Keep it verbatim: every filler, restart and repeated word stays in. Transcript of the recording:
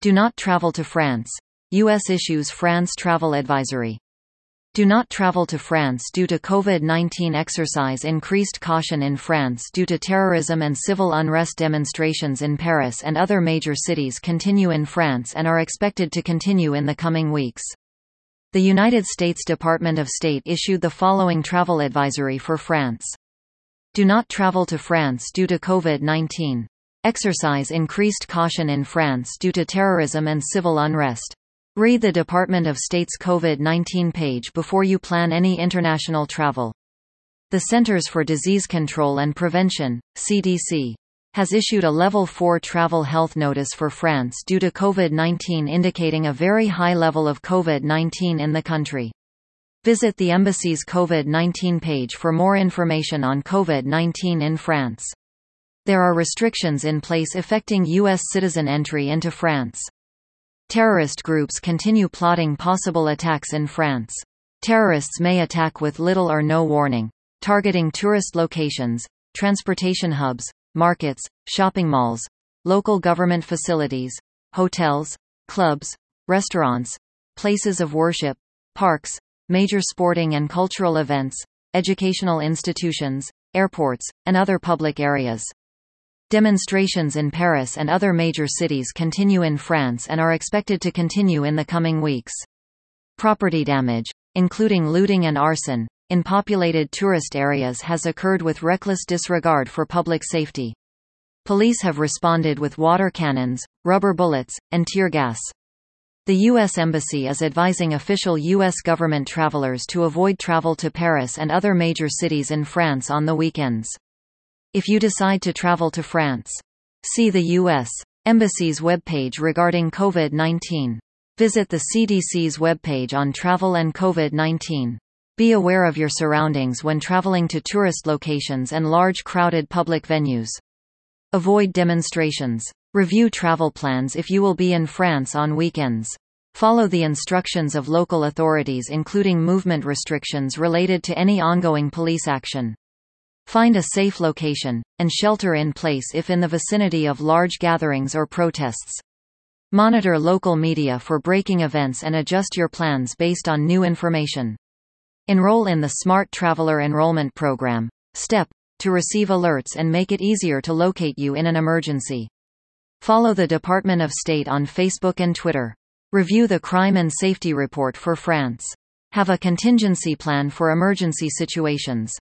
Do not travel to France. U S issues France travel advisory. Do not travel to France due to COVID nineteen. Exercise increased caution in France due to terrorism and civil unrest. Demonstrations in Paris and other major cities continue in France and are expected to continue in the coming weeks. The United States Department of State issued the following travel advisory for France. Do not travel to France due to COVID nineteen. Exercise increased caution in France due to terrorism and civil unrest. Read the Department of State's COVID nineteen page before you plan any international travel. The Centers for Disease Control and Prevention, C D C, has issued a level four travel health notice for France due to COVID nineteen, indicating a very high level of COVID nineteen in the country. Visit the embassy's COVID nineteen page for more information on COVID nineteen in France. There are restrictions in place affecting U S citizen entry into France. Terrorist groups continue plotting possible attacks in France. Terrorists may attack with little or no warning, targeting tourist locations, transportation hubs, markets, shopping malls, local government facilities, hotels, clubs, restaurants, places of worship, parks, major sporting and cultural events, educational institutions, airports, and other public areas. Demonstrations in Paris and other major cities continue in France and are expected to continue in the coming weeks. Property damage, including looting and arson, in populated tourist areas has occurred with reckless disregard for public safety. Police have responded with water cannons, rubber bullets, and tear gas. The U S Embassy is advising official U S government travelers to avoid travel to Paris and other major cities in France on the weekends. If you decide to travel to France, see the U S Embassy's webpage regarding COVID nineteen. Visit the C D C's webpage on travel and COVID nineteen. Be aware of your surroundings when traveling to tourist locations and large crowded public venues. Avoid demonstrations. Review travel plans if you will be in France on weekends. Follow the instructions of local authorities, including movement restrictions related to any ongoing police action. Find a safe location, and shelter in place if in the vicinity of large gatherings or protests. Monitor local media for breaking events and adjust your plans based on new information. Enroll in the Smart Traveler Enrollment Program, STEP, to receive alerts and make it easier to locate you in an emergency. Follow the Department of State on Facebook and Twitter. Review the Crime and Safety Report for France. Have a contingency plan for emergency situations.